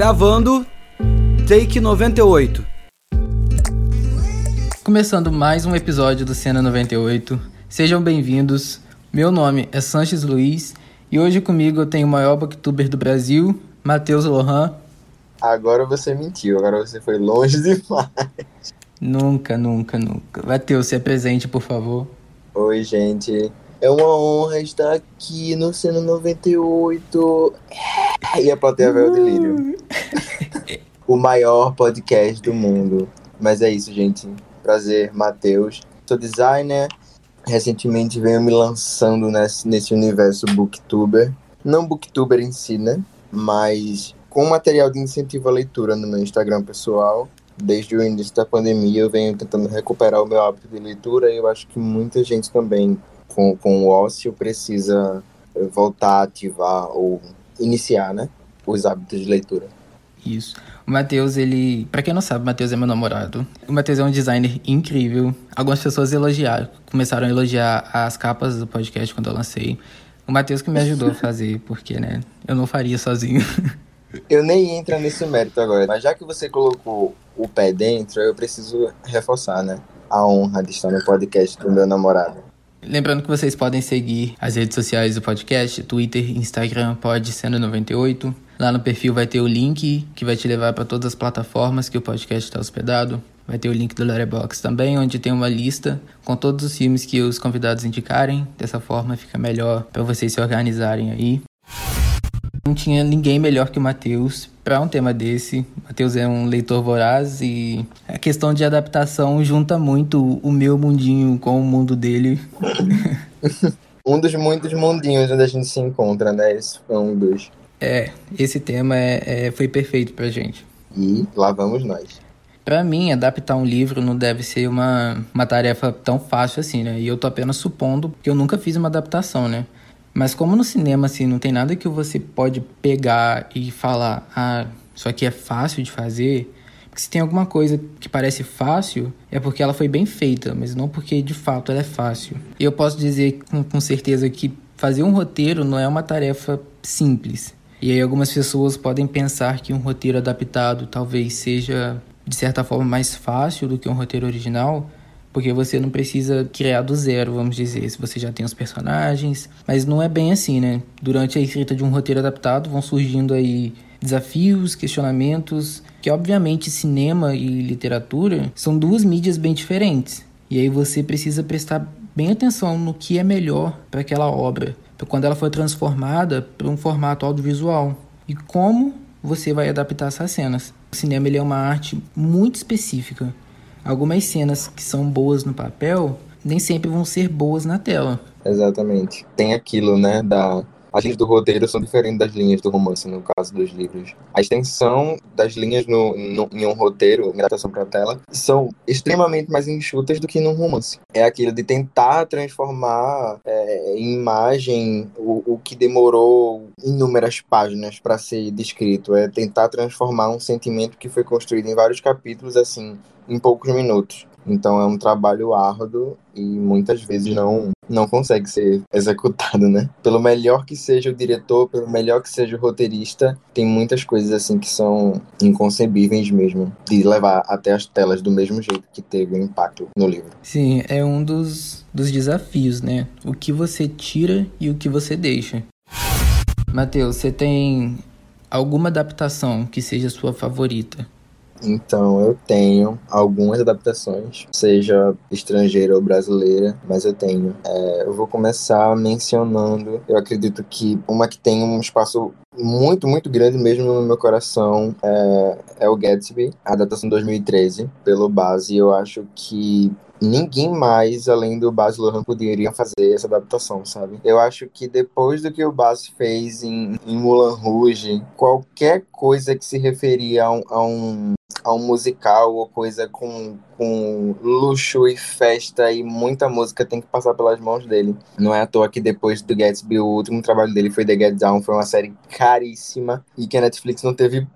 Gravando, Take 98. Começando mais um episódio do Cena 98. Sejam bem-vindos. Meu nome é Sanches Luiz e hoje comigo eu tenho o maior booktuber do Brasil, Matheus Lohan. Agora você mentiu, agora você foi longe demais. Nunca. Matheus, se apresente, por favor. Oi, gente. É uma honra estar aqui no Cena 98. E a plateia Velho Delírio. O maior podcast do mundo. Mas é isso, gente. Prazer, Matheus. Sou designer. Recentemente venho me lançando nesse universo booktuber. Não booktuber em si, né? Mas com material de incentivo à leitura no meu Instagram pessoal. Desde o início da pandemia eu venho tentando recuperar o meu hábito de leitura. E eu acho que muita gente também com o ócio precisa voltar a ativar ou iniciar, né, os hábitos de leitura. Isso. O Matheus, ele... Pra quem não sabe, o Matheus é meu namorado. O Matheus é um designer incrível. Algumas pessoas elogiaram, começaram a elogiar as capas do podcast quando eu lancei. O Matheus que me ajudou a fazer, porque, né, eu não faria sozinho. Eu nem entro nesse mérito agora, mas já que você colocou o pé dentro, eu preciso reforçar, né, a honra de estar no podcast do meu namorado. Lembrando que vocês podem seguir as redes sociais do podcast, Twitter, Instagram, PodSendo98. Lá no perfil vai ter o link que vai te levar para todas as plataformas que o podcast está hospedado. Vai ter o link do Letterboxd também, onde tem uma lista com todos os filmes que os convidados indicarem. Dessa forma fica melhor para vocês se organizarem aí. Não tinha ninguém melhor que o Matheus para um tema desse. O Matheus é um leitor voraz e a questão de adaptação junta muito o meu mundinho com o mundo dele. Um dos muitos mundinhos onde a gente se encontra, né? Esse foi um dos. É, esse tema foi perfeito pra gente. E lá vamos nós. Pra mim, adaptar um livro não deve ser uma tarefa tão fácil assim, né? E eu tô apenas supondo, porque eu nunca fiz uma adaptação, né? Mas como no cinema, assim, não tem nada que você pode pegar e falar, ah, isso aqui é fácil de fazer. Porque se tem alguma coisa que parece fácil, é porque ela foi bem feita, mas não porque, de fato, ela é fácil. E eu posso dizer com certeza que fazer um roteiro não é uma tarefa simples. E aí algumas pessoas podem pensar que um roteiro adaptado talvez seja, de certa forma, mais fácil do que um roteiro original, porque você não precisa criar do zero, vamos dizer, se você já tem os personagens. Mas não é bem assim, né? Durante a escrita de um roteiro adaptado vão surgindo aí desafios, questionamentos, que obviamente cinema e literatura são duas mídias bem diferentes. E aí você precisa prestar bem atenção no que é melhor para aquela obra, para quando ela for transformada para um formato audiovisual. E como você vai adaptar essas cenas. O cinema, ele é uma arte muito específica. Algumas cenas que são boas no papel nem sempre vão ser boas na tela. Exatamente. Tem aquilo, né, as linhas do roteiro são diferentes das linhas do romance, no caso dos livros. A extensão das linhas em um roteiro, em adaptação para a tela, são extremamente mais enxutas do que num romance. É aquilo de tentar transformar em imagem o que demorou inúmeras páginas para ser descrito. É tentar transformar um sentimento que foi construído em vários capítulos, assim, em poucos minutos. Então é um trabalho árduo e muitas vezes não consegue ser executado, né? Pelo melhor que seja o diretor, pelo melhor que seja o roteirista, tem muitas coisas assim que são inconcebíveis mesmo, de levar até as telas do mesmo jeito que teve o impacto no livro. Sim, é um dos desafios, né? O que você tira e o que você deixa. Matheus, você tem alguma adaptação que seja sua favorita? Então, eu tenho algumas adaptações, seja estrangeira ou brasileira, mas eu tenho. Eu vou começar mencionando, eu acredito que uma que tem um espaço muito, muito grande mesmo no meu coração é o Gatsby, a adaptação de 2013, pelo Baz, e eu acho que ninguém mais, além do Baz Luhrmann, poderia fazer essa adaptação, sabe? Eu acho que depois do que o Baz fez em Moulin Rouge, qualquer coisa que se referia a um musical ou coisa com luxo e festa e muita música tem que passar pelas mãos dele. Não é à toa que depois do Gatsby, o último trabalho dele foi The Get Down, foi uma série caríssima e que a Netflix não teve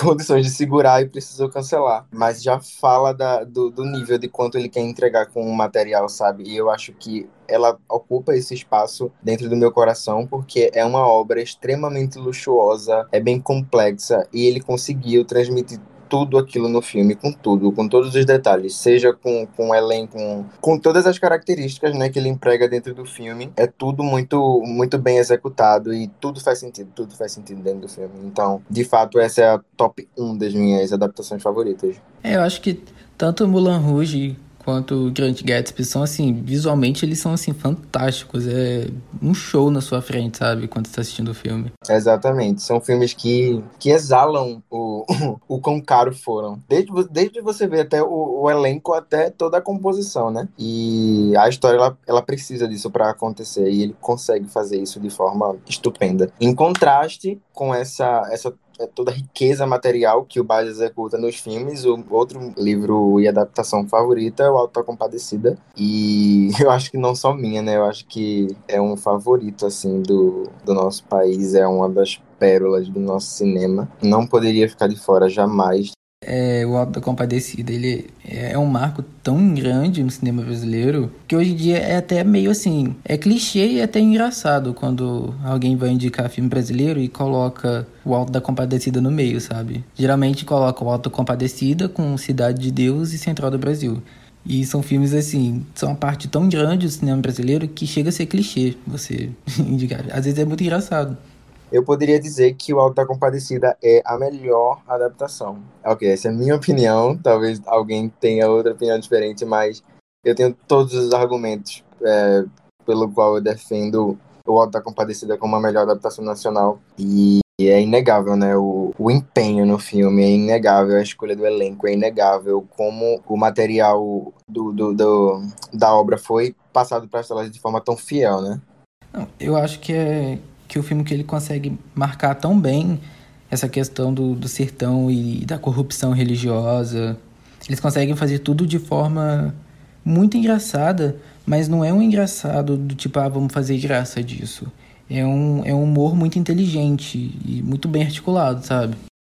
condições de segurar e precisou cancelar. Mas já fala do nível de quanto ele quer entregar com o material, sabe? E eu acho que ela ocupa esse espaço dentro do meu coração, porque é uma obra extremamente luxuosa, é bem complexa, e ele conseguiu transmitir tudo aquilo no filme, com tudo, com todos os detalhes, seja com o elenco, com todas as características, né, que ele emprega dentro do filme. É tudo muito, muito bem executado e tudo faz sentido dentro do filme. Então, de fato, essa é a top 1 das minhas adaptações favoritas. Eu acho que tanto Moulin Rouge quanto o Grande Gatsby são, assim, visualmente eles são, assim, fantásticos. É um show na sua frente, sabe? Quando você tá assistindo o filme. Exatamente. São filmes que exalam o quão caro foram. Desde você ver até o elenco, até toda a composição, né? E a história, ela precisa disso pra acontecer. E ele consegue fazer isso de forma estupenda. Em contraste com essa toda a riqueza material que o Baz executa nos filmes, o outro livro e adaptação favorita é o Auto da Compadecida, e eu acho que não só minha, né, eu acho que é um favorito, assim, do nosso país, é uma das pérolas do nosso cinema, não poderia ficar de fora jamais. O Auto da Compadecida, ele é um marco tão grande no cinema brasileiro que hoje em dia é até meio assim, é clichê e até engraçado quando alguém vai indicar filme brasileiro e coloca o Auto da Compadecida no meio, sabe? Geralmente coloca o Auto da Compadecida com Cidade de Deus e Central do Brasil. E são filmes, assim, são uma parte tão grande do cinema brasileiro que chega a ser clichê você indicar. Às vezes é muito engraçado. Eu poderia dizer que o Auto da Compadecida é a melhor adaptação. Ok, essa é a minha opinião, talvez alguém tenha outra opinião diferente, mas eu tenho todos os argumentos pelo qual eu defendo o Auto da Compadecida como a melhor adaptação nacional. E é inegável, né, o empenho no filme, é inegável a escolha do elenco, é inegável como o material da obra foi passado para as telas de forma tão fiel, né? Não, eu acho que que o filme que ele consegue marcar tão bem essa questão do sertão e da corrupção religiosa. Eles conseguem fazer tudo de forma muito engraçada, mas não é um engraçado do tipo, vamos fazer graça disso. É um humor muito inteligente e muito bem articulado, sabe?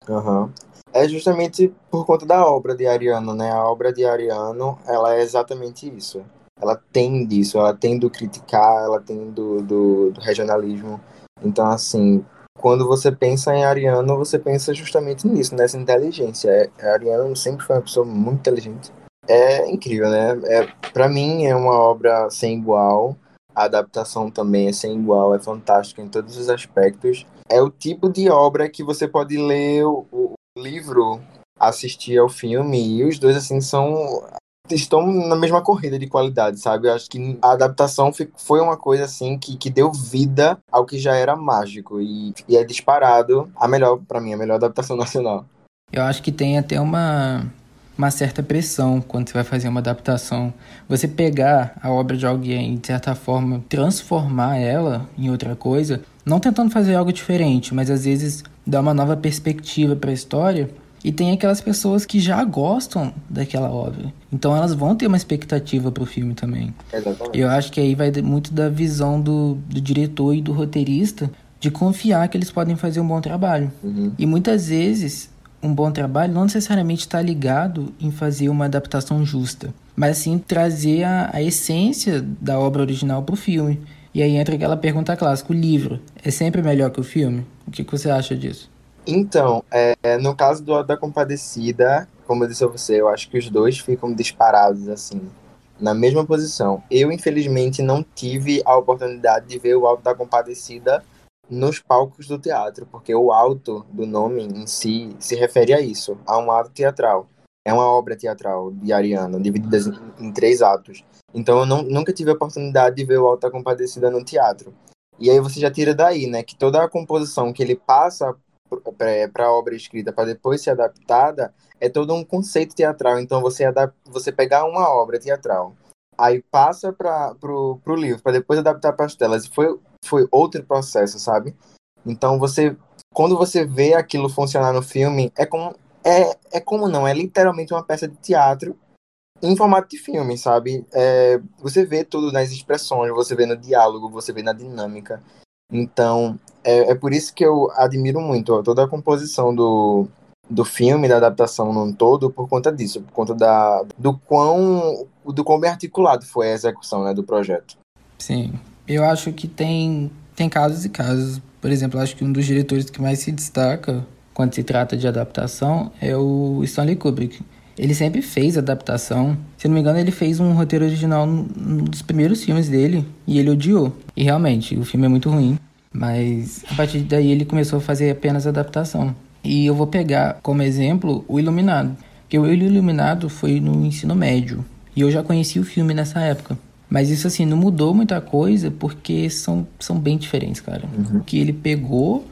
Uhum. É justamente por conta da obra de Ariano, né? A obra de Ariano, ela é exatamente isso. Ela tem disso, ela tem do criticar, ela tem do regionalismo. Então, assim, quando você pensa em Ariano, você pensa justamente nisso, nessa inteligência. Ariano sempre foi uma pessoa muito inteligente. É incrível, né? Pra mim, é uma obra sem igual. A adaptação também é sem igual, é fantástica em todos os aspectos. É o tipo de obra que você pode ler o livro, assistir ao filme, e os dois, assim, estão na mesma corrida de qualidade, sabe? Eu acho que a adaptação foi uma coisa, assim, que deu vida ao que já era mágico. E é disparado a melhor adaptação nacional. Eu acho que tem até uma certa pressão quando você vai fazer uma adaptação. Você pegar a obra de alguém, de certa forma, transformar ela em outra coisa, não tentando fazer algo diferente, mas às vezes dar uma nova perspectiva para a história. E tem aquelas pessoas que já gostam daquela obra. Então elas vão ter uma expectativa pro filme também. Exatamente. Eu acho que aí vai muito da visão do diretor e do roteirista de confiar que eles podem fazer um bom trabalho. Uhum. E muitas vezes um bom trabalho não necessariamente está ligado em fazer uma adaptação justa, mas sim trazer a essência da obra original pro filme. E aí entra aquela pergunta clássica, o livro é sempre melhor que o filme? O que você acha disso? Então, no caso do Auto da Compadecida, como eu disse a você, eu acho que os dois ficam disparados, assim, na mesma posição. Eu, infelizmente, não tive a oportunidade de ver o Auto da Compadecida nos palcos do teatro, porque o alto do nome em si se refere a isso, a um ato teatral. É uma obra teatral de Ariano, dividida em 3 atos. Então, eu nunca tive a oportunidade de ver o Auto da Compadecida no teatro. E aí você já tira daí, né, que toda a composição que ele passa para a obra escrita, para depois ser adaptada, é todo um conceito teatral. Então você pegar uma obra teatral, aí passa pro livro, para depois adaptar para as telas, foi outro processo, sabe? Então quando você vê aquilo funcionar no filme, é literalmente uma peça de teatro em formato de filme, sabe? Você vê tudo nas expressões, você vê no diálogo, você vê na dinâmica. Então, é por isso que eu admiro muito toda a composição do do filme, da adaptação no todo, por conta disso, por conta do quão bem articulado foi a execução, né, do projeto. Sim, eu acho que tem casos e casos. Por exemplo, acho que um dos diretores que mais se destaca quando se trata de adaptação é o Stanley Kubrick. Ele sempre fez adaptação. Se não me engano, ele fez um roteiro original num dos primeiros filmes dele e ele odiou. E realmente, o filme é muito ruim, mas a partir daí ele começou a fazer apenas adaptação. E eu vou pegar como exemplo o Iluminado, porque o Iluminado foi no ensino médio e eu já conheci o filme nessa época. Mas isso assim, não mudou muita coisa porque são bem diferentes, cara. Uhum. Que ele pegou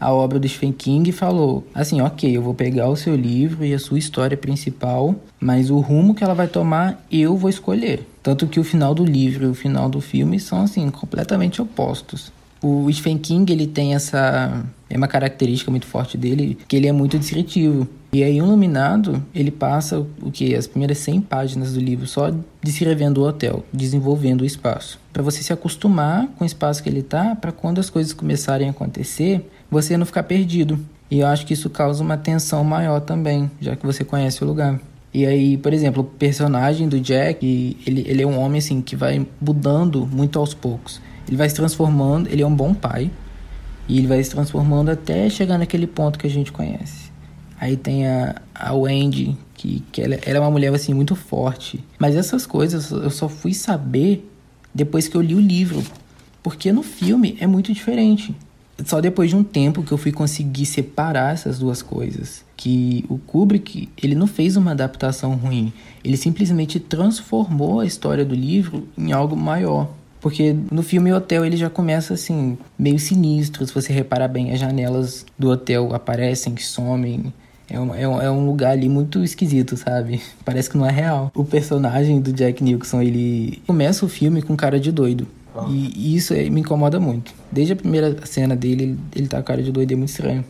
a obra do Stephen King e falou assim, ok, eu vou pegar o seu livro e a sua história principal, mas o rumo que ela vai tomar eu vou escolher. Tanto que o final do livro e o final do filme são assim, completamente opostos. O Stephen King, ele tem essa... é uma característica muito forte dele, que ele é muito descritivo. E aí, o Iluminado, ele passa o quê? As primeiras 100 páginas do livro só descrevendo o hotel, desenvolvendo o espaço. Para você se acostumar com o espaço que ele tá, para quando as coisas começarem a acontecer, você não ficar perdido. E eu acho que isso causa uma tensão maior também, já que você conhece o lugar. E aí, por exemplo, o personagem do Jack, ele é um homem assim que vai mudando muito aos poucos. Ele vai se transformando, ele é um bom pai. E ele vai se transformando até chegar naquele ponto que a gente conhece. Aí tem a Wendy, que ela é uma mulher assim, muito forte. Mas essas coisas eu só fui saber depois que eu li o livro. Porque no filme é muito diferente. Só depois de um tempo que eu fui conseguir separar essas duas coisas. Que o Kubrick, ele não fez uma adaptação ruim. Ele simplesmente transformou a história do livro em algo maior. Porque no filme o hotel ele já começa assim, meio sinistro, se você reparar bem, as janelas do hotel aparecem, somem, é um lugar ali muito esquisito, sabe? Parece que não é real. O personagem do Jack Nicholson, ele começa o filme com cara de doido, e isso me incomoda muito. Desde a primeira cena dele, ele tá com cara de doido, é muito estranho.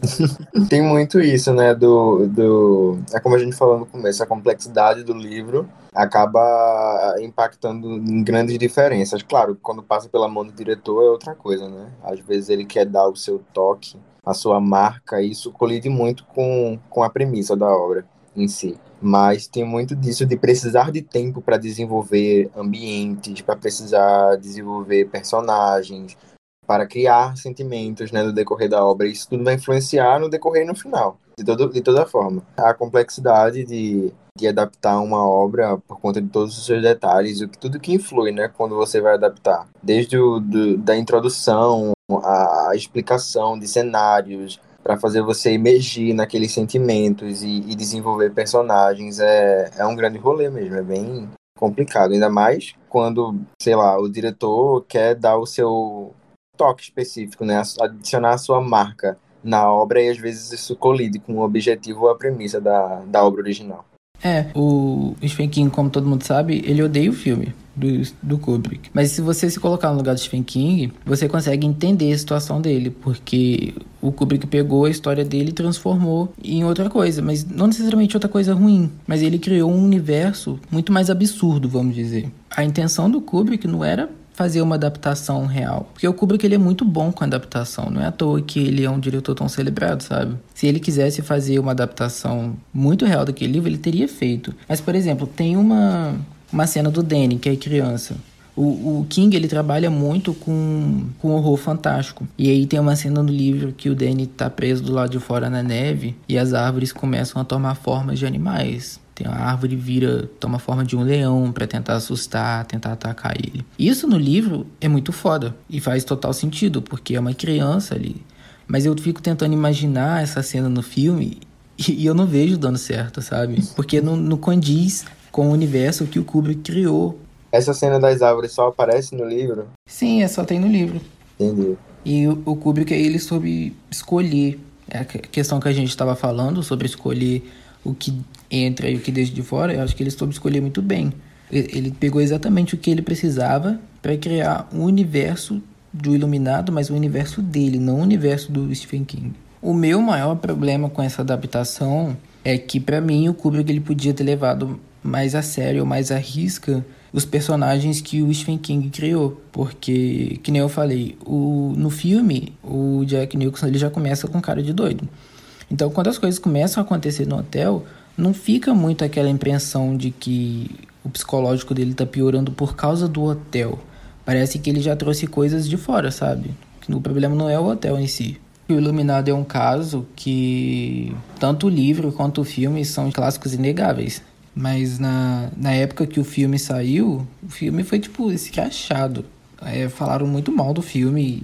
Tem muito isso, né, é como a gente falou no começo, a complexidade do livro acaba impactando em grandes diferenças. Claro, quando passa pela mão do diretor é outra coisa, né? Às vezes ele quer dar o seu toque, a sua marca, e isso colide muito com a premissa da obra em si. Mas tem muito disso de precisar de tempo para desenvolver ambientes, para precisar desenvolver personagens, para criar sentimentos, né, no decorrer da obra. Isso tudo vai influenciar no decorrer e no final, de toda forma. A complexidade de adaptar uma obra por conta de todos os seus detalhes, tudo que influi, né, quando você vai adaptar. Desde da introdução, a explicação de cenários, para fazer você emergir naqueles sentimentos e desenvolver personagens, é um grande rolê mesmo, é bem complicado. Ainda mais quando, sei lá, o diretor quer dar o seu toque específico, né, adicionar a sua marca na obra, e às vezes isso colide com o objetivo ou a premissa da obra original. O Stephen King, como todo mundo sabe, ele odeia o filme do Kubrick. Mas se você se colocar no lugar do Stephen King, você consegue entender a situação dele, porque o Kubrick pegou a história dele e transformou em outra coisa, mas não necessariamente outra coisa ruim, mas ele criou um universo muito mais absurdo, vamos dizer. A intenção do Kubrick não era fazer uma adaptação real. Porque o Kubrick, ele é muito bom com adaptação. Não é à toa que ele é um diretor tão celebrado, sabe? Se ele quisesse fazer uma adaptação muito real daquele livro, ele teria feito. Mas, por exemplo, tem uma cena do Danny, que é criança. O King, ele trabalha muito com horror fantástico. E aí tem uma cena no livro que o Danny tá preso do lado de fora na neve e as árvores começam a tomar formas de animais. Tem uma árvore toma forma de um leão pra tentar assustar, tentar atacar ele. Isso no livro é muito foda e faz total sentido, porque é uma criança ali. Mas eu fico tentando imaginar essa cena no filme e eu não vejo dando certo, sabe? Porque não condiz com o universo que o Kubrick criou. Essa cena das árvores só aparece no livro? Sim, só tem no livro. Entendi. E o Kubrick, ele soube escolher. É a questão que a gente estava falando sobre escolher o que entra e o que deixa de fora. Eu acho que ele soube escolher muito bem. Ele pegou exatamente o que ele precisava para criar um universo do Iluminado, mas o universo dele, não o universo do Stephen King. O meu maior problema com essa adaptação é que, para mim, o Kubrick, ele podia ter levado mais a sério, mais à risca, os personagens que o Stephen King criou. Porque, que nem eu falei, no filme, o Jack Nicholson, ele já começa com cara de doido. Então, quando as coisas começam a acontecer no hotel, não fica muito aquela impressão de que o psicológico dele tá piorando por causa do hotel. Parece que ele já trouxe coisas de fora, sabe? O problema não é o hotel em si. O Iluminado é um caso que tanto o livro quanto o filme são clássicos inegáveis. Mas na época que o filme saiu, o filme foi tipo escrachado. Falaram muito mal do filme.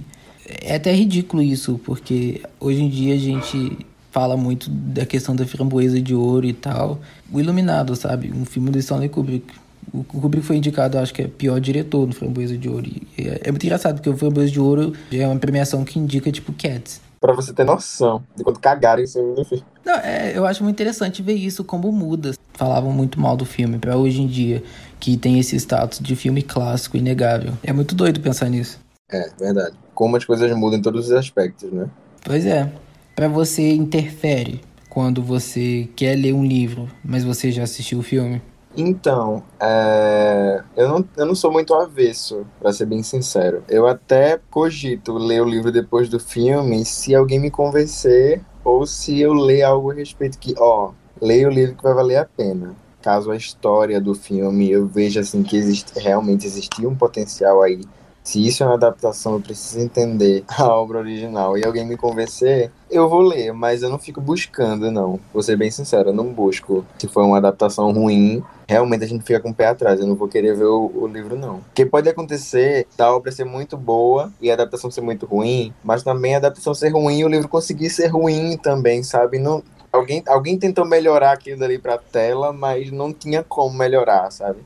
É até ridículo isso, porque hoje em dia a gente fala muito da questão da Framboesa de Ouro e tal. O Iluminado, sabe? Um filme do Stanley Kubrick. O Kubrick foi indicado, acho que é pior diretor no Framboesa de Ouro. E é muito engraçado, porque o Framboesa de Ouro é uma premiação que indica tipo Cats. Pra você ter noção de quando cagaram em cima do filme. Não, eu acho muito interessante ver isso, como muda. Falavam muito mal do filme, pra hoje em dia, que tem esse status de filme clássico, inegável. É muito doido pensar nisso. É, verdade. Como as coisas mudam em todos os aspectos, né? Pois é. Pra você, interfere quando você quer ler um livro, mas você já assistiu o filme? Então, eu não sou muito avesso, pra ser bem sincero. Eu até cogito ler o livro depois do filme, se alguém me convencer, ou se eu ler algo a respeito que, leia o livro que vai valer a pena. Caso a história do filme eu veja assim que realmente existia um potencial aí. Se isso é uma adaptação, eu preciso entender a obra original. E alguém me convencer, eu vou ler, mas eu não fico buscando, não. Vou ser bem sincero, eu não busco. Se for uma adaptação ruim, realmente a gente fica com o pé atrás. Eu não vou querer ver o livro, não. Porque pode acontecer da obra ser muito boa e a adaptação ser muito ruim, mas também a adaptação ser ruim e o livro conseguir ser ruim também, sabe? Não... Alguém tentou melhorar aquilo dali pra tela, mas não tinha como melhorar, sabe?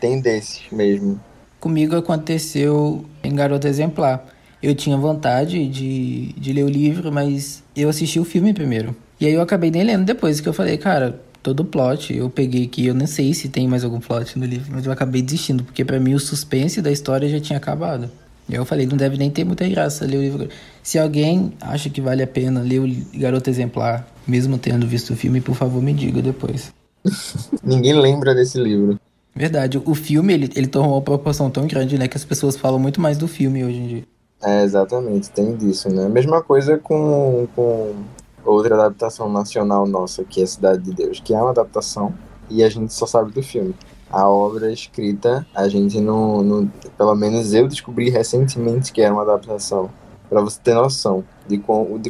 Tem desses mesmo. Comigo aconteceu em Garota Exemplar. Eu tinha vontade de ler o livro, mas eu assisti o filme primeiro. E aí eu acabei nem lendo depois, que eu falei, cara, todo o plot, eu peguei aqui, eu nem sei se tem mais algum plot no livro, mas eu acabei desistindo, porque pra mim o suspense da história já tinha acabado. E eu falei, não deve nem ter muita graça ler o livro. Se alguém acha que vale a pena ler o Garota Exemplar, mesmo tendo visto o filme, por favor, me diga depois. Ninguém lembra desse livro. Verdade, o filme ele tomou uma proporção tão grande, né, que as pessoas falam muito mais do filme hoje em dia. É, exatamente, tem disso, né? Mesma coisa com outra adaptação nacional nossa, que é Cidade de Deus, que é uma adaptação e a gente só sabe do filme. A obra escrita, a gente não pelo menos eu descobri recentemente que era uma adaptação, pra você ter noção de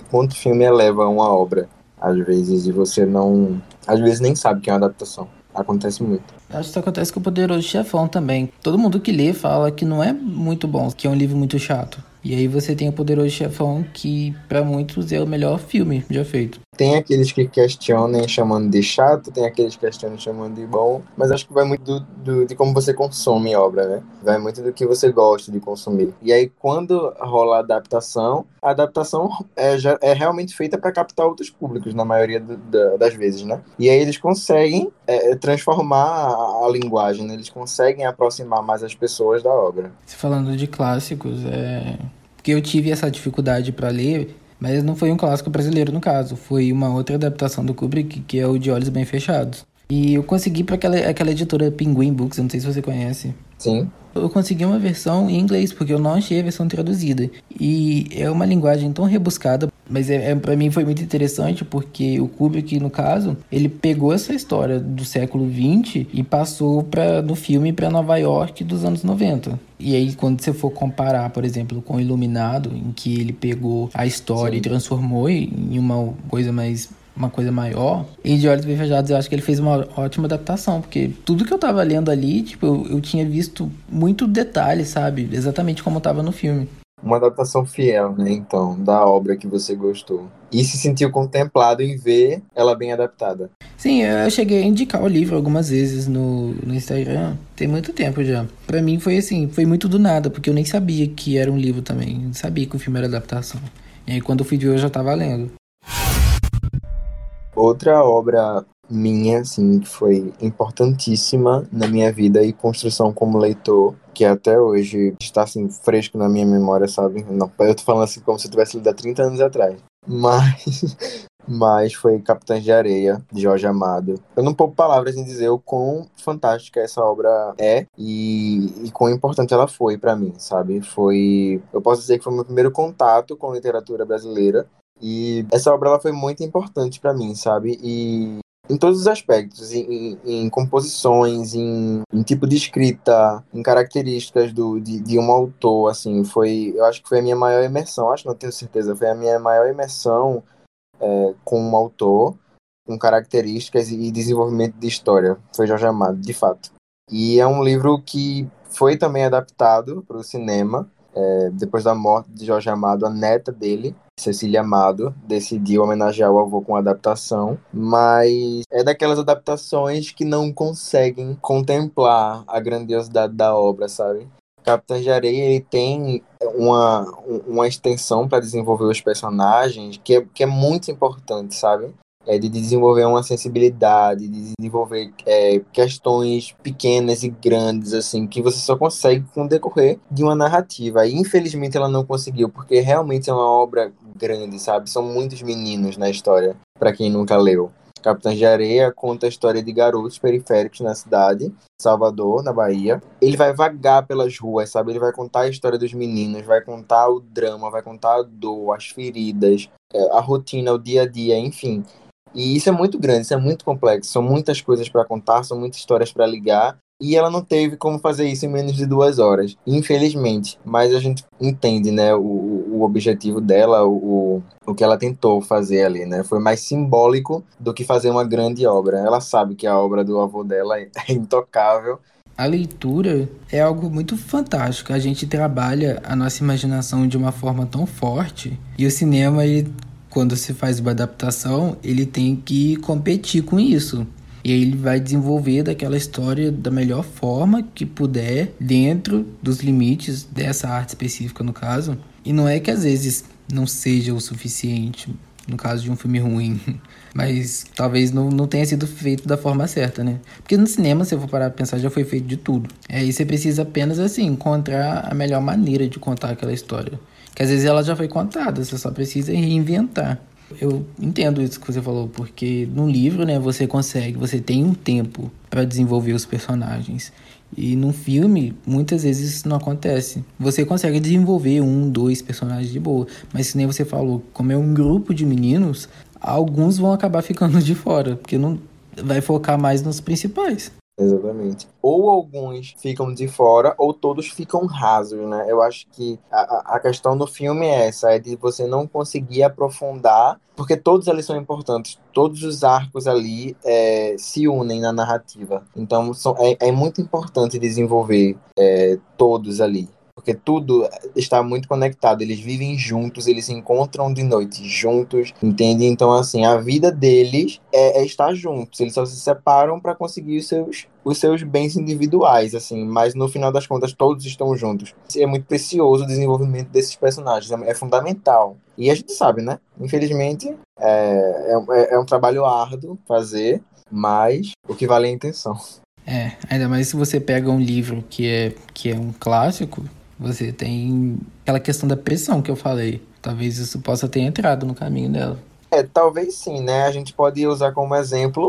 quanto filme eleva uma obra. Às vezes, e você não... Às vezes nem sabe que é uma adaptação. Acontece muito. Acho que isso acontece com o Poderoso Chefão também. Todo mundo que lê fala que não é muito bom, que é um livro muito chato. E aí você tem o Poderoso Chefão, que pra muitos é o melhor filme já feito. Tem aqueles que questionam chamando de chato, tem aqueles que questionam chamando de bom, mas acho que vai muito de como você consome obra, né? Vai muito do que você gosta de consumir. E aí quando rola a adaptação é realmente feita pra captar outros públicos, na maioria das vezes, né? E aí eles conseguem transformar a linguagem, né? Eles conseguem aproximar mais as pessoas da obra. Se falando de clássicos, porque eu tive essa dificuldade pra ler... Mas não foi um clássico brasileiro, no caso. Foi uma outra adaptação do Kubrick, que é o De Olhos Bem Fechados. E eu consegui para aquela editora Penguin Books, eu não sei se você conhece. Sim. Eu consegui uma versão em inglês, porque eu não achei a versão traduzida. E é uma linguagem tão rebuscada, mas para mim foi muito interessante, porque o Kubrick, no caso, ele pegou essa história do século XX e passou no filme para Nova York dos anos 90. E aí, quando você for comparar, por exemplo, com Iluminado, em que ele pegou a história, sim, e transformou em uma coisa maior, e De Olhos Bem Fechados eu acho que ele fez uma ótima adaptação, porque tudo que eu tava lendo ali, tipo, eu tinha visto muito detalhe, sabe? Exatamente como tava no filme. Uma adaptação fiel, né, então, da obra que você gostou. E se sentiu contemplado em ver ela bem adaptada. Sim, eu cheguei a indicar o livro algumas vezes no Instagram, tem muito tempo já. Pra mim foi assim, foi muito do nada, porque eu nem sabia que era um livro também, eu não sabia que o filme era adaptação. E aí quando eu fui ver, eu já tava lendo. Outra obra minha, assim, que foi importantíssima na minha vida e construção como leitor, que até hoje está, assim, fresco na minha memória, sabe? Não, eu tô falando assim como se eu tivesse lido há 30 anos atrás. Mas foi Capitães de Areia, de Jorge Amado. Eu não poupo palavras em dizer o quão fantástica essa obra é e quão importante ela foi pra mim, sabe? Eu posso dizer que foi o meu primeiro contato com literatura brasileira. E essa obra ela foi muito importante para mim, sabe? E em todos os aspectos, em composições, em tipo de escrita, em características de um autor, assim, foi, eu acho que foi a minha maior imersão, acho, não tenho certeza, foi a minha maior imersão com um autor, com características e desenvolvimento de história, foi Jorge Amado, de fato. E é um livro que foi também adaptado para o cinema, depois da morte de Jorge Amado, a neta dele, Cecília Amado, decidiu homenagear o avô com adaptação, mas é daquelas adaptações que não conseguem contemplar a grandiosidade da obra, sabe? Capitães de Areia, ele tem uma extensão para desenvolver os personagens que é muito importante, sabe? De desenvolver uma sensibilidade, de desenvolver questões pequenas e grandes, assim, que você só consegue com o decorrer de uma narrativa. E, infelizmente, ela não conseguiu, porque realmente é uma obra grande, sabe? São muitos meninos na história, para quem nunca leu. Capitães de Areia conta a história de garotos periféricos na cidade, Salvador, na Bahia. Ele vai vagar pelas ruas, sabe? Ele vai contar a história dos meninos, vai contar o drama, vai contar a dor, as feridas, a rotina, o dia a dia, enfim. E isso é muito grande, isso é muito complexo, são muitas coisas para contar, são muitas histórias para ligar, e ela não teve como fazer isso em menos de 2 horas, infelizmente, mas a gente entende, né, o objetivo dela, o que ela tentou fazer ali, né, foi mais simbólico do que fazer uma grande obra. Ela sabe que a obra do avô dela é intocável. A leitura é algo muito fantástico, a gente trabalha a nossa imaginação de uma forma tão forte, e o cinema, ele, quando se faz uma adaptação, ele tem que competir com isso. E aí ele vai desenvolver daquela história da melhor forma que puder, dentro dos limites dessa arte específica, no caso. E não é que às vezes não seja o suficiente, no caso de um filme ruim. Mas talvez não tenha sido feito da forma certa, né? Porque no cinema, se eu for parar pra pensar, já foi feito de tudo. Aí você precisa apenas, assim, encontrar a melhor maneira de contar aquela história. Que às vezes ela já foi contada, você só precisa reinventar. Eu entendo isso que você falou, porque no livro, né, você tem um tempo para desenvolver os personagens. E num filme, muitas vezes isso não acontece. Você consegue desenvolver 1, 2 personagens de boa, mas que nem você falou, como é um grupo de meninos, alguns vão acabar ficando de fora, porque não vai focar mais nos principais. Exatamente. Ou alguns ficam de fora, ou todos ficam rasos, né? Eu acho que a questão do filme é essa, é de você não conseguir aprofundar, porque todos ali são importantes, todos os arcos ali se unem na narrativa. Então é muito importante desenvolver todos ali, porque tudo está muito conectado, eles vivem juntos, eles se encontram de noite juntos, entende? Então, assim, a vida deles é estar juntos, eles só se separam para conseguir os seus bens individuais, assim, mas no final das contas todos estão juntos. É muito precioso o desenvolvimento desses personagens, é fundamental. E a gente sabe, né? Infelizmente, é um trabalho árduo fazer, mas o que vale é a intenção. Ainda mais se você pega um livro que é um clássico, você tem aquela questão da pressão que eu falei. Talvez isso possa ter entrado no caminho dela. Talvez sim, né? A gente pode usar como exemplo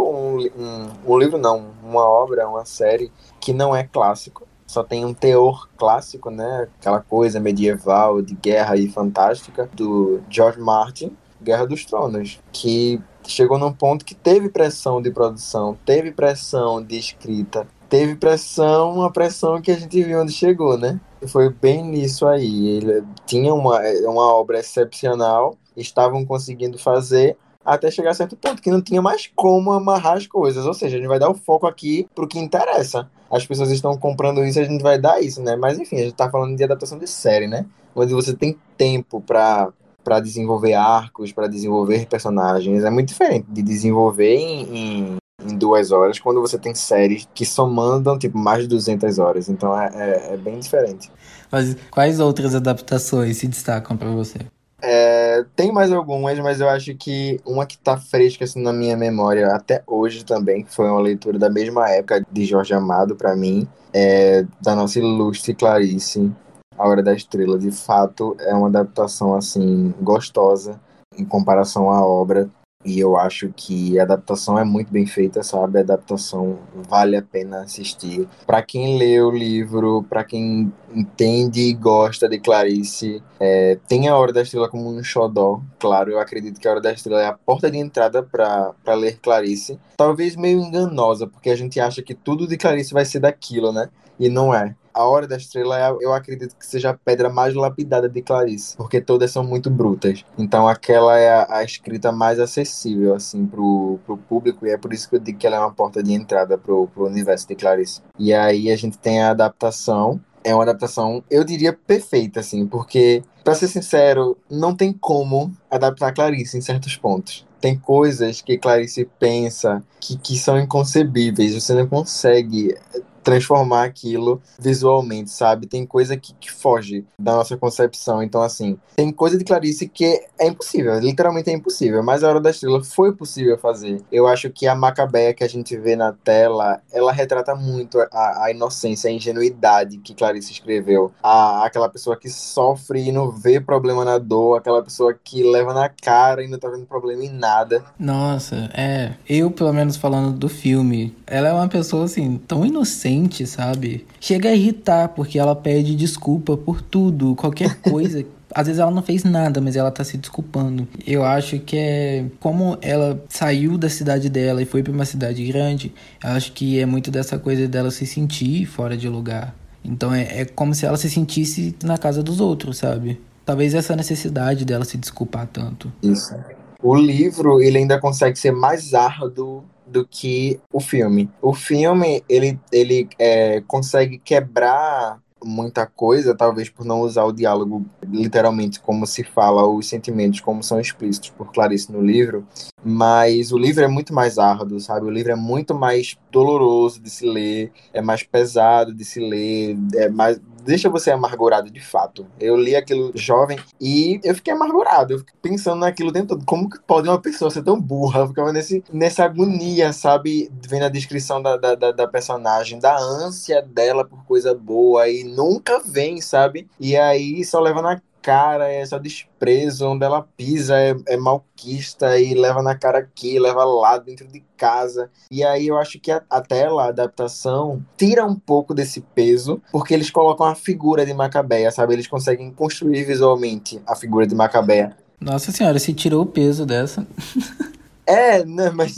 um livro, não, uma obra, uma série que não é clássico. Só tem um teor clássico, né? Aquela coisa medieval, de guerra e fantástica, do George Martin, Guerra dos Tronos, que chegou num ponto que teve pressão de produção, teve pressão de escrita, teve pressão, uma pressão que a gente viu onde chegou, né? Foi bem nisso aí. Ele tinha uma obra excepcional, estavam conseguindo fazer até chegar a certo ponto que não tinha mais como amarrar as coisas. Ou seja, a gente vai dar o foco aqui pro que interessa. As pessoas estão comprando isso, a gente vai dar isso, né? Mas enfim, a gente tá falando de adaptação de série, né? Onde você tem tempo para desenvolver arcos, para desenvolver personagens. É muito diferente de desenvolver em 2 horas, quando você tem séries que somandam, tipo, mais de 200 horas. Então é bem diferente. Mas quais outras adaptações se destacam para você? Tem mais algumas, mas eu acho que uma que tá fresca, assim, na minha memória até hoje também, que foi uma leitura da mesma época de Jorge Amado para mim, da nossa ilustre Clarice, A Hora da Estrela. De fato, é uma adaptação, assim, gostosa em comparação à obra. E eu acho que a adaptação é muito bem feita, sabe? A adaptação vale a pena assistir. Para quem lê o livro, para quem entende e gosta de Clarice, tem A Hora da Estrela como um xodó. Claro, eu acredito que A Hora da Estrela é a porta de entrada para ler Clarice. Talvez meio enganosa, porque a gente acha que tudo de Clarice vai ser daquilo, né? E não é. A Hora da Estrela, eu acredito que seja a pedra mais lapidada de Clarice, porque todas são muito brutas. Então aquela é a escrita mais acessível, assim, pro público, e é por isso que eu digo que ela é uma porta de entrada pro universo de Clarice. E aí a gente tem a adaptação. É uma adaptação, eu diria, perfeita, assim, porque, pra ser sincero, não tem como adaptar Clarice em certos pontos. Tem coisas que Clarice pensa que são inconcebíveis, você não consegue transformar aquilo visualmente, sabe? Tem coisa que foge da nossa concepção. Então, assim, tem coisa de Clarice que é impossível, literalmente é impossível, mas A Hora da Estrela foi possível fazer. Eu acho que a Macabéa que a gente vê na tela, ela retrata muito a inocência, a ingenuidade que Clarice escreveu. Aquela pessoa que sofre e não vê problema na dor, aquela pessoa que leva na cara e não tá vendo problema em nada. Nossa, eu, pelo menos falando do filme, ela é uma pessoa, assim, tão inocente, sabe? Chega a irritar, porque ela pede desculpa por tudo, qualquer coisa. Às vezes ela não fez nada, mas ela tá se desculpando. Eu acho que como ela saiu da cidade dela e foi pra uma cidade grande, eu acho que é muito dessa coisa dela se sentir fora de lugar. Então é como se ela se sentisse na casa dos outros, sabe? Talvez essa necessidade dela se desculpar tanto. Isso. O livro, ele ainda consegue ser mais árduo do que o filme. O filme, ele consegue quebrar muita coisa, talvez por não usar o diálogo literalmente como se fala, os sentimentos como são explícitos por Clarice no livro, mas o livro é muito mais árduo, sabe? O livro é muito mais doloroso de se ler, é mais pesado de se ler, deixa você amargurado de fato. Eu li aquilo jovem e eu fiquei amargurado, eu fiquei pensando naquilo dentro todo. Como que pode uma pessoa ser tão burra? Eu ficava nessa agonia, sabe? Vendo a descrição da personagem, da ânsia dela por coisa boa e nunca vem, sabe? E aí só leva na cara, é só desprezo, onde ela pisa é malquista e leva na cara aqui, leva lá dentro de casa. E aí eu acho que a tela, a adaptação, tira um pouco desse peso, porque eles colocam a figura de Macabéa, sabe? Eles conseguem construir visualmente a figura de Macabéa. Nossa senhora, se tirou o peso dessa... Não, mas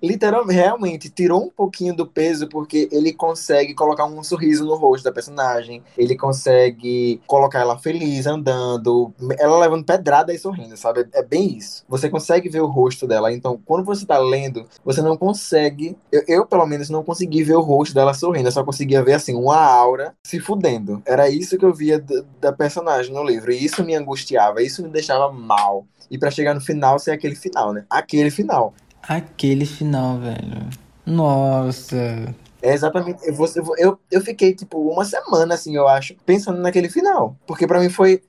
literalmente, realmente, tirou um pouquinho do peso, porque ele consegue colocar um sorriso no rosto da personagem, ele consegue colocar ela feliz, andando, ela levando pedrada e sorrindo, sabe? É bem isso. Você consegue ver o rosto dela, então, quando você tá lendo, você não consegue, eu pelo menos não consegui ver o rosto dela sorrindo, eu só conseguia ver, assim, uma aura se fudendo. Era isso que eu via da personagem no livro, e isso me angustiava, isso me deixava mal. E pra chegar no final, ser aquele final, né? Aquele final, velho. Nossa. É exatamente. Eu fiquei, tipo, uma semana, assim, eu acho, pensando naquele final. Porque pra mim foi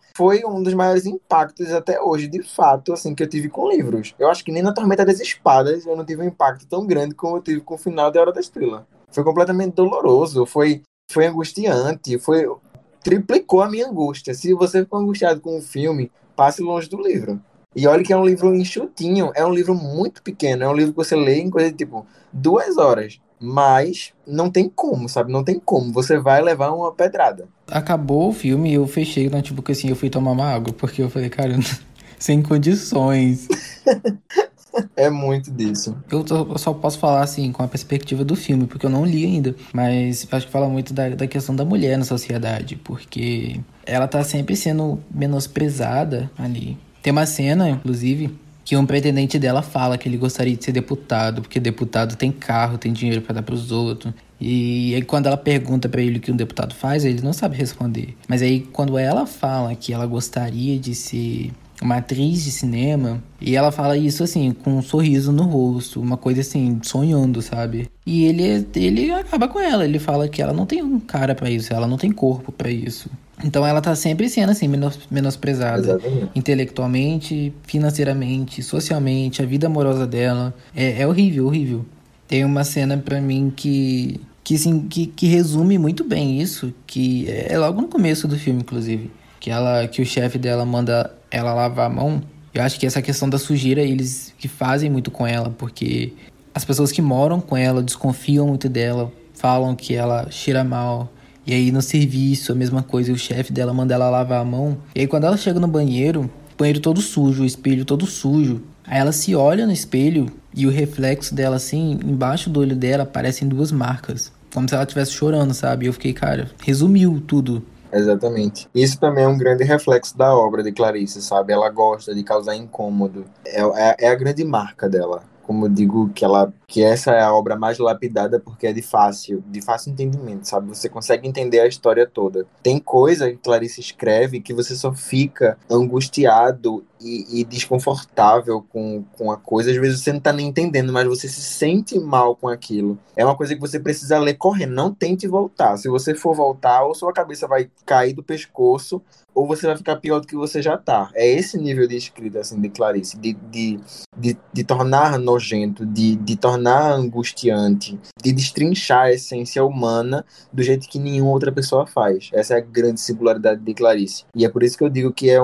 um dos maiores impactos até hoje, de fato, assim, que eu tive com livros. Eu acho que nem na Tormenta das Espadas eu não tive um impacto tão grande como eu tive com o final da Hora da Estrela. Foi completamente doloroso, foi angustiante, triplicou a minha angústia. Se você ficou angustiado com o filme, passe longe do livro. E olha que é um livro enxutinho, é um livro muito pequeno, é um livro que você lê em coisa de, tipo, 2 horas. Mas não tem como, sabe? Não tem como, você vai levar uma pedrada. Acabou o filme e eu fechei o notebook, assim, eu fui tomar uma água, porque eu falei, cara, sem condições. É muito disso. Eu só posso falar, assim, com a perspectiva do filme, porque eu não li ainda. Mas acho que fala muito da questão da mulher na sociedade, porque ela tá sempre sendo menosprezada ali. Tem uma cena, inclusive, que um pretendente dela fala que ele gostaria de ser deputado, porque deputado tem carro, tem dinheiro pra dar pros outros. E aí quando ela pergunta pra ele o que um deputado faz, ele não sabe responder. Mas aí quando ela fala que ela gostaria de ser uma atriz de cinema, e ela fala isso, assim, com um sorriso no rosto, uma coisa assim, sonhando, sabe? E ele acaba com ela, ele fala que ela não tem um cara pra isso, ela não tem corpo pra isso. Então ela tá sempre sendo, assim, menosprezada. Exatamente. Intelectualmente, financeiramente, socialmente, a vida amorosa dela. É horrível, horrível. Tem uma cena pra mim que resume muito bem isso, que é logo no começo do filme, inclusive. Que o chefe dela manda ela lavar a mão Eu acho que essa questão da sujeira, eles que fazem muito com ela, porque as pessoas que moram com ela desconfiam muito dela, falam que ela cheira mal. E aí no serviço, a mesma coisa, o chefe dela manda ela lavar a mão. E aí quando ela chega no banheiro, o banheiro todo sujo, o espelho todo sujo. Aí ela se olha no espelho e o reflexo dela, assim, embaixo do olho dela, aparecem duas marcas. Como se ela estivesse chorando, sabe? E eu fiquei, cara, resumiu tudo. Exatamente. Isso também é um grande reflexo da obra de Clarice, sabe? Ela gosta de causar incômodo. É a grande marca dela. Como eu digo, que essa é a obra mais lapidada porque é de fácil entendimento, sabe? Você consegue entender a história toda. Tem coisa que Clarice escreve que você só fica angustiado e desconfortável com a coisa. Às vezes você não tá nem entendendo, mas você se sente mal com aquilo. É uma coisa que você precisa ler correndo, não tente voltar. Se você for voltar, ou sua cabeça vai cair do pescoço, ou você vai ficar pior do que você já tá. É esse nível de escrita, assim, de Clarice, de tornar nojento, de tornar angustiante, de destrinchar a essência humana do jeito que nenhuma outra pessoa faz. Essa é a grande singularidade de Clarice. E é por isso que eu digo que é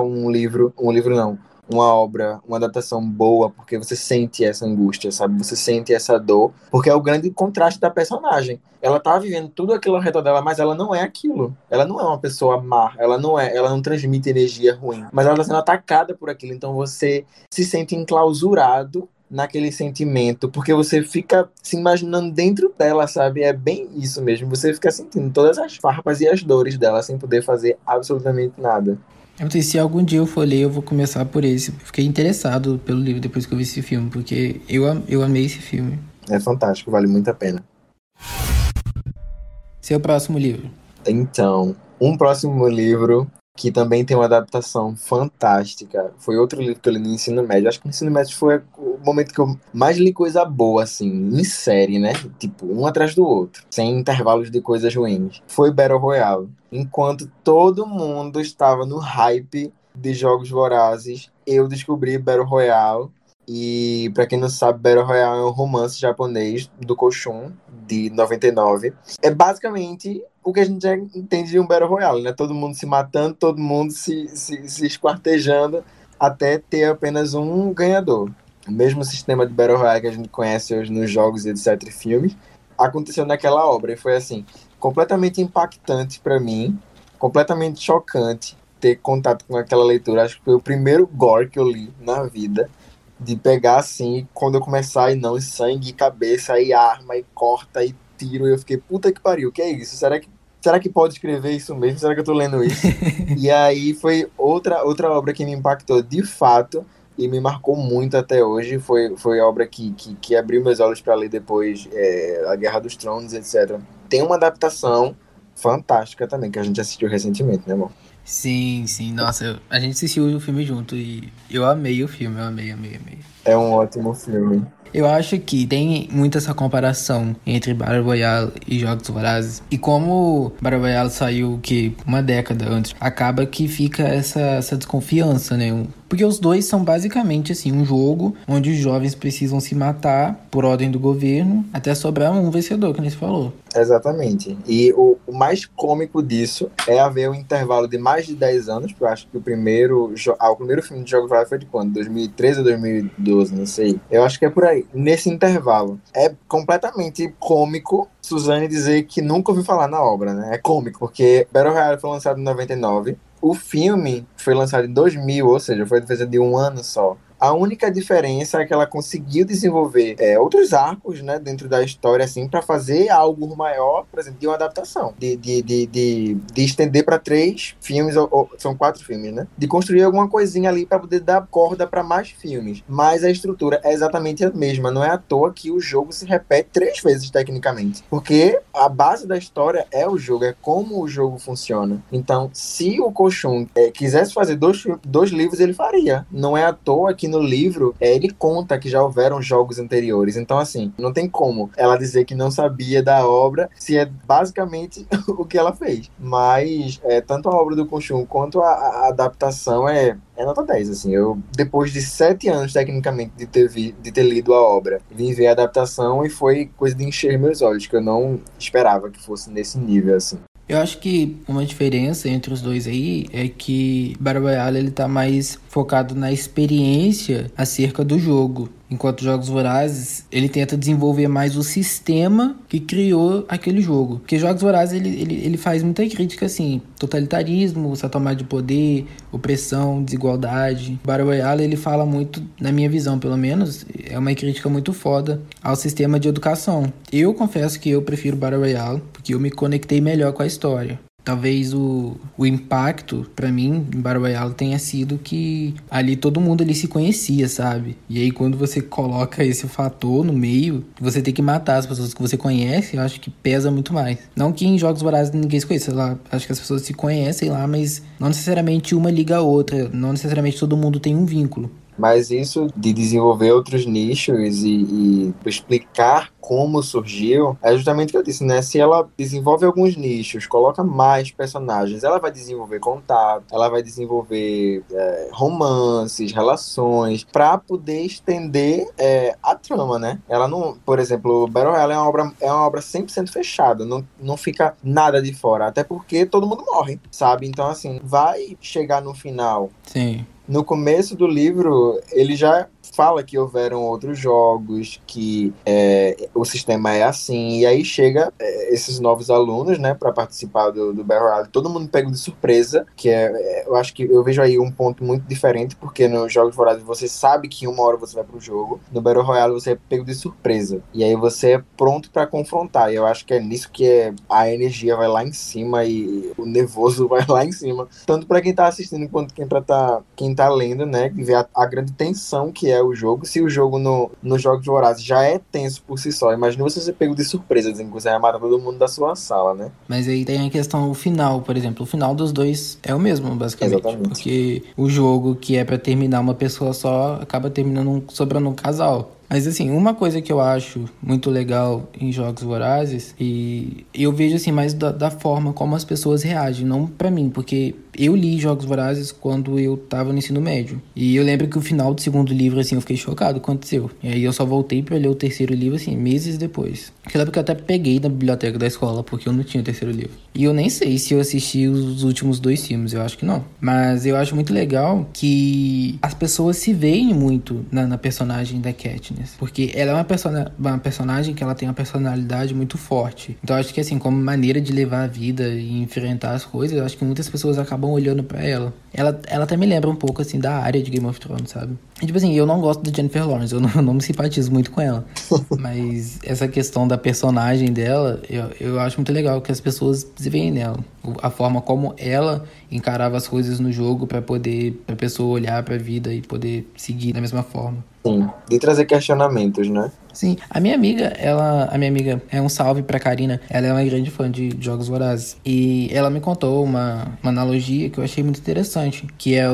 uma obra, uma adaptação boa, porque você sente essa angústia, sabe? Você sente essa dor, porque é o grande contraste da personagem. Ela tá vivendo tudo aquilo ao redor dela, mas ela não é aquilo. Ela não é uma pessoa má, ela não transmite energia ruim, mas ela tá sendo atacada por aquilo, então você se sente enclausurado naquele sentimento, porque você fica se imaginando dentro dela, sabe? É bem isso mesmo, você fica sentindo todas as farpas e as dores dela sem poder fazer absolutamente nada. Eu não sei se algum dia eu for ler, eu vou começar por esse. Fiquei interessado pelo livro depois que eu vi esse filme, porque eu amei esse filme. É fantástico, vale muito a pena. Seu próximo livro? Então, um próximo livro que também tem uma adaptação fantástica. Foi outro livro que eu li no ensino médio. Acho que no ensino médio foi o momento que eu mais li coisa boa, assim, em série, né? Tipo, um atrás do outro, sem intervalos de coisas ruins. Foi Battle Royale. Enquanto todo mundo estava no hype de Jogos Vorazes, eu descobri Battle Royale. E pra quem não sabe, Battle Royale é um romance japonês do Koshun, de 99. É basicamente o que a gente já entende de um Battle Royale, né? Todo mundo se matando, todo mundo se esquartejando até ter apenas um ganhador. O mesmo sistema de Battle Royale que a gente conhece hoje nos jogos, etc. e filmes, aconteceu naquela obra e foi assim, completamente impactante pra mim, completamente chocante ter contato com aquela leitura. Acho que foi o primeiro gore que eu li na vida, de pegar assim, quando eu começar, e não, e sangue, e cabeça, e arma, e corta, e tiro, e eu fiquei, puta que pariu, que é isso? Será que pode escrever isso mesmo? Será que eu tô lendo isso? E aí foi outra obra que me impactou de fato, e me marcou muito até hoje. Foi a obra que abriu meus olhos para ler depois, A Guerra dos Tronos, etc. Tem uma adaptação fantástica também, que a gente assistiu recentemente, né, amor? Sim, nossa, a gente assistiu o filme junto e eu amei o filme, eu amei. É um ótimo filme. Eu acho que tem muito essa comparação entre Battle Royale e Jogos Vorazes. E como Battle Royale saiu, uma década antes, acaba que fica essa desconfiança, né? Porque os dois são basicamente, assim, um jogo onde os jovens precisam se matar por ordem do governo até sobrar um vencedor, que nem você falou. Exatamente. E o mais cômico disso é haver um intervalo de mais de 10 anos, porque eu acho que o primeiro filme de Jogos Vorazes foi de quando? 2013 ou 2012, não sei. Eu acho que é por aí. Nesse intervalo, é completamente cômico Suzane dizer que nunca ouviu falar na obra, né? É cômico, porque Battle Royale foi lançado em 99, o filme foi lançado em 2000, ou seja, foi a diferença de um ano só. A única diferença é que ela conseguiu desenvolver outros arcos, né, dentro da história, assim, para fazer algo maior, por exemplo, de uma adaptação, de estender para 3 filmes, ou são 4 filmes, né, de construir alguma coisinha ali para poder dar corda para mais filmes. Mas a estrutura é exatamente a mesma, não é à toa que o jogo se repete 3 vezes tecnicamente, porque a base da história é o jogo, é como o jogo funciona. Então, se o Koshun quisesse fazer dois livros, ele faria. Não é à toa que no livro, ele conta que já houveram jogos anteriores. Então, assim, não tem como ela dizer que não sabia da obra, se é basicamente o que ela fez. Mas, tanto a obra do Koshun quanto a adaptação é nota 10, assim. Eu, depois de 7 anos, tecnicamente, de ter lido a obra, vim ver a adaptação e foi coisa de encher meus olhos, que eu não esperava que fosse nesse nível, assim. Eu acho que uma diferença entre os dois aí é que Battle Royale ele tá mais focado na experiência acerca do jogo, enquanto Jogos Vorazes ele tenta desenvolver mais o sistema que criou aquele jogo. Porque Jogos Vorazes ele faz muita crítica assim, totalitarismo, essa tomada de poder, opressão, desigualdade. Battle Royale ele fala muito, na minha visão pelo menos, é uma crítica muito foda ao sistema de educação. Eu confesso que eu prefiro Battle Royale porque eu me conectei melhor com a história. Talvez o impacto, pra mim, em Battle Royale tenha sido que ali todo mundo ali se conhecia, sabe? E aí quando você coloca esse fator no meio, você tem que matar as pessoas que você conhece, eu acho que pesa muito mais. Não que em Jogos Vorazes ninguém se conheça, lá, acho que as pessoas se conhecem lá, mas não necessariamente uma liga a outra, não necessariamente todo mundo tem um vínculo. Mas isso de desenvolver outros nichos e explicar como surgiu, é justamente o que eu disse, né? Se ela desenvolve alguns nichos, coloca mais personagens, ela vai desenvolver contato, ela vai desenvolver romances, relações, pra poder estender a trama, né? Ela não... Por exemplo, Battle Royale é uma obra 100% fechada, não fica nada de fora, até porque todo mundo morre, sabe? Então, assim, vai chegar no final... Sim. No começo do livro, ele já fala que houveram outros jogos, que o sistema é assim, e aí chega esses novos alunos, né, para participar do Battle Royale. Todo mundo pega de surpresa, que eu acho que eu vejo aí um ponto muito diferente, porque nos Jogos Vorazes você sabe que uma hora você vai pro jogo, no Battle Royale você é pego de surpresa, e aí você é pronto para confrontar, e eu acho que é nisso que a energia vai lá em cima, e o nervoso vai lá em cima, tanto para quem tá assistindo, quanto quem tá lendo, né, que vê a grande tensão que é o jogo. Se o jogo nos Jogos Vorazes já é tenso por si só, imagina você ser pego de surpresa, dizendo que você vai matar todo mundo da sua sala, né? Mas aí tem a questão, o final, por exemplo, o final dos dois é o mesmo, basicamente. Exatamente. Porque o jogo que é pra terminar uma pessoa só, acaba sobrando um casal. Mas assim, uma coisa que eu acho muito legal em Jogos Vorazes, e eu vejo assim mais da forma como as pessoas reagem, não pra mim, porque eu li Jogos Vorazes quando eu tava no ensino médio, e eu lembro que o final do segundo livro, assim, eu fiquei chocado, aconteceu, e aí eu só voltei pra ler o terceiro livro, assim, meses depois. Aquela época eu até peguei da biblioteca da escola, porque eu não tinha o terceiro livro, e eu nem sei se eu assisti os últimos dois filmes, eu acho que não, mas eu acho muito legal que as pessoas se veem muito na personagem da Katniss. Porque ela é uma personagem que ela tem uma personalidade muito forte. Então eu acho que assim, como maneira de levar a vida e enfrentar as coisas, eu acho que muitas pessoas acabam olhando pra ela. Ela até me lembra um pouco assim da área de Game of Thrones, sabe? E, tipo assim, eu não gosto da Jennifer Lawrence, eu não me simpatizo muito com ela. Mas essa questão da personagem dela, eu acho muito legal que as pessoas se veem nela. A forma como ela encarava as coisas no jogo pra pessoa olhar pra vida e poder seguir da mesma forma. Sim, de trazer questionamentos, né? Sim, a minha amiga é um salve pra Karina, ela é uma grande fã de Jogos Vorazes, e ela me contou uma analogia que eu achei muito interessante, que é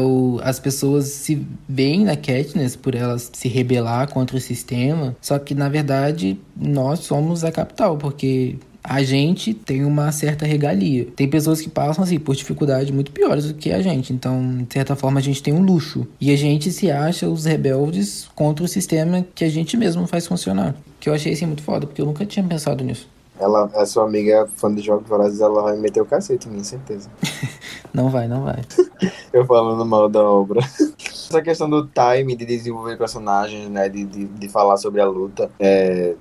as pessoas se veem na Katniss por elas se rebelar contra o sistema, só que na verdade nós somos a capital, porque... a gente tem uma certa regalia. Tem pessoas que passam, assim, por dificuldades muito piores do que a gente. Então, de certa forma, a gente tem um luxo. E a gente se acha os rebeldes contra o sistema que a gente mesmo faz funcionar. Que eu achei, assim, muito foda, porque eu nunca tinha pensado nisso. Ela, a sua amiga fã de Jogos Vorazes, ela vai meter o cacete em mim, certeza. Não vai. Eu falando mal da obra. Essa questão do time, de desenvolver personagens, né, de falar sobre a luta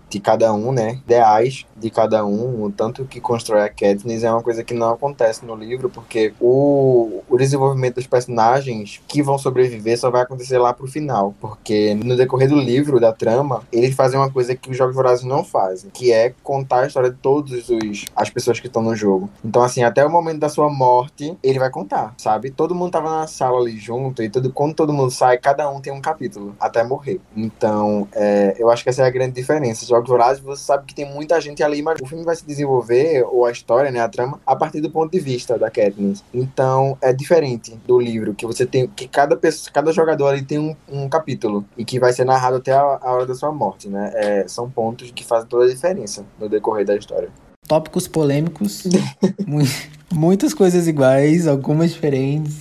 de cada um, né, ideais de cada um, o tanto que constrói a Katniss é uma coisa que não acontece no livro, porque o desenvolvimento dos personagens que vão sobreviver só vai acontecer lá pro final, porque no decorrer do livro, da trama, eles fazem uma coisa que os Jogos Vorazes não fazem, que é contar a história de todas as pessoas que estão no jogo. Então, assim, até o momento da sua morte, ele vai contar, sabe? Todo mundo tava na sala ali junto, e quando todo mundo sai, cada um tem um capítulo, até morrer. Então, eu acho que essa é a grande diferença. Jogos Vorazes, você sabe que tem muita gente ali, mas o filme vai se desenvolver, ou a história, né, a trama, a partir do ponto de vista da Katniss. Então, é diferente do livro, que você tem, que cada jogador ali tem um capítulo, e que vai ser narrado até a hora da sua morte, né? São pontos que fazem toda a diferença no decorrer da história. Tópicos polêmicos, muitas coisas iguais, algumas diferentes.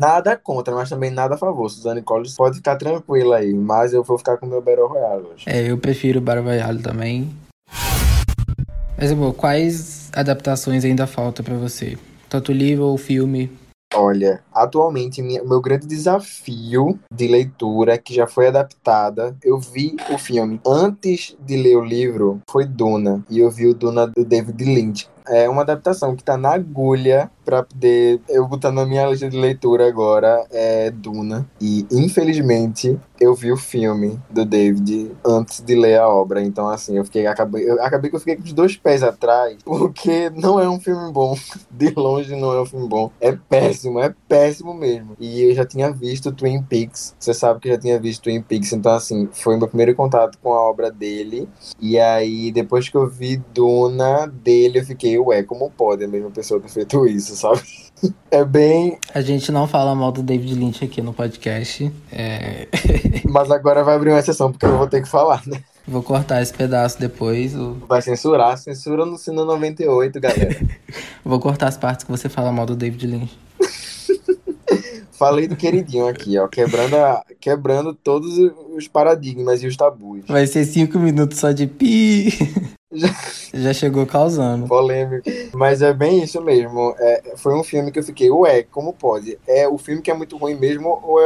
Nada contra, mas também nada a favor. Suzane Collins pode ficar tranquila aí, mas eu vou ficar com o meu Battle Royale hoje. Eu prefiro o Battle Royale também. Mas, amor, quais adaptações ainda falta pra você? Tanto livro ou filme? Olha, atualmente, meu grande desafio de leitura, que já foi adaptada, eu vi o filme antes de ler o livro, foi Duna. E eu vi o Duna do David Lynch. É uma adaptação que tá na agulha pra poder eu botar na minha lista de leitura agora, é Duna. E, infelizmente, eu vi o filme do David antes de ler a obra. Então, assim, eu acabei que eu fiquei com os dois pés atrás, porque não é um filme bom. De longe não é um filme bom. É péssimo mesmo. E eu já tinha visto Twin Peaks. Você sabe que eu já tinha visto Twin Peaks. Então, assim, foi meu primeiro contato com a obra dele. E aí, depois que eu vi Duna dele, eu fiquei... Ué, como pode a mesma pessoa ter feito isso, sabe? É bem... A gente não fala mal do David Lynch aqui no podcast. Mas agora vai abrir uma exceção, porque eu vou ter que falar, né? Vou cortar esse pedaço depois. Vai censurar. Censura no Cena 98, galera. Vou cortar as partes que você fala mal do David Lynch. Falei do queridinho aqui, ó. Quebrando todos os paradigmas e os tabus. Vai ser 5 minutos só de pi... Já chegou causando. Polêmico. Mas é bem isso mesmo. Foi um filme que eu fiquei, ué, como pode? É o filme que é muito ruim mesmo ou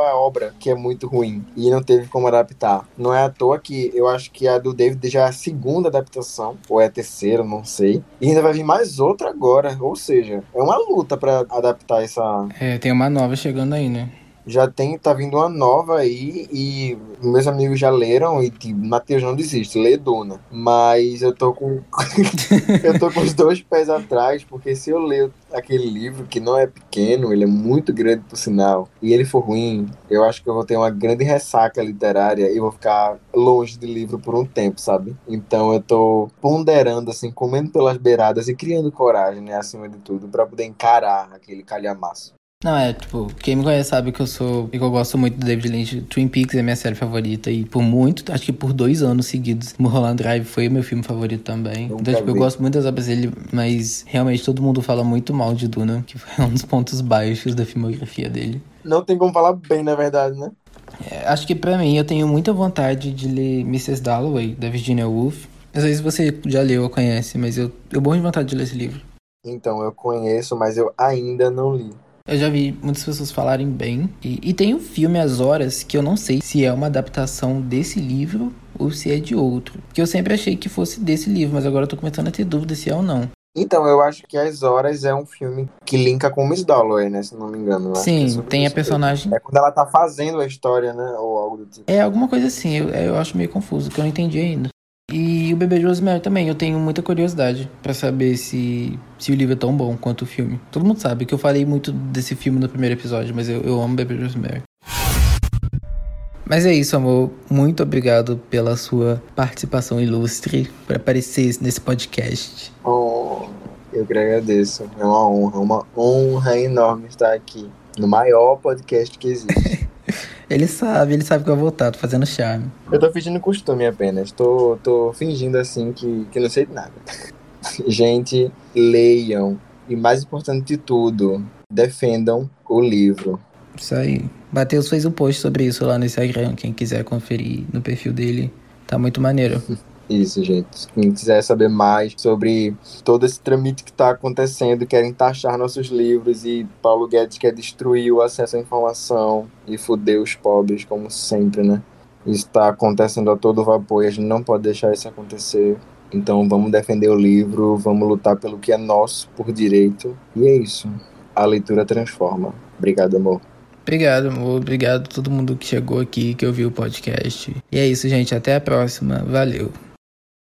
a obra que é muito ruim e não teve como adaptar? Não é à toa que eu acho que a do David já é a segunda adaptação, ou é a terceira, não sei. E ainda vai vir mais outra agora. Ou seja, é uma luta pra adaptar essa... Tem uma nova chegando aí, né? Tá vindo uma nova aí e meus amigos já leram e Matheus não desiste, lê Duna. Mas eu tô com os dois pés atrás, porque se eu ler aquele livro, que não é pequeno, ele é muito grande por sinal, e ele for ruim, eu acho que eu vou ter uma grande ressaca literária e vou ficar longe de livro por um tempo, sabe? Então eu tô ponderando, assim, comendo pelas beiradas e criando coragem, né, acima de tudo, pra poder encarar aquele calhamaço. Não, quem me conhece sabe que eu gosto muito do David Lynch. Twin Peaks é minha série favorita e por muito, acho que por 2 anos seguidos, Mulholland Drive foi meu filme favorito também. Então, eu gosto muito das obras dele, mas realmente todo mundo fala muito mal de Duna, que foi um dos pontos baixos da filmografia dele. Não tem como falar bem, na verdade, né? Acho que pra mim, eu tenho muita vontade de ler Mrs. Dalloway, da Virginia Woolf. Às vezes você já leu ou conhece, mas eu morro de vontade de ler esse livro. Então, eu conheço, mas eu ainda não li. Eu já vi muitas pessoas falarem bem. E tem o filme As Horas, que eu não sei se é uma adaptação desse livro ou se é de outro. Porque eu sempre achei que fosse desse livro, mas agora eu tô começando a ter dúvida se é ou não. Então, eu acho que As Horas é um filme que linka com Miss Dalloway, né? Se não me engano. Né? Sim, tem a personagem... É quando ela tá fazendo a história, né? Ou algo do tipo. É, alguma coisa assim. Eu acho meio confuso, que eu não entendi ainda. E o Bebê Josemar também, eu tenho muita curiosidade pra saber se o livro é tão bom quanto o filme. Todo mundo sabe que eu falei muito desse filme no primeiro episódio, mas eu amo o Bebê Josemar. Mas é isso, amor. Muito obrigado pela sua participação ilustre, por aparecer nesse podcast. Oh, eu que agradeço. É uma honra enorme estar aqui, no maior podcast que existe. Ele sabe que eu vou voltar, tô fazendo charme. Eu tô fingindo costume apenas, tô fingindo assim que não sei de nada. Gente, leiam. E mais importante de tudo, defendam o livro. Isso aí. Matheus fez um post sobre isso lá no Instagram, quem quiser conferir no perfil dele, tá muito maneiro. Isso, gente. Quem quiser saber mais sobre todo esse tramite que tá acontecendo, querem taxar nossos livros e Paulo Guedes quer destruir o acesso à informação e foder os pobres, como sempre, né? Isso tá acontecendo a todo vapor e a gente não pode deixar isso acontecer. Então vamos defender o livro, vamos lutar pelo que é nosso, por direito. E é isso. A leitura transforma. Obrigado, amor. Obrigado, amor. Obrigado a todo mundo que chegou aqui, que ouviu o podcast. E é isso, gente. Até a próxima. Valeu.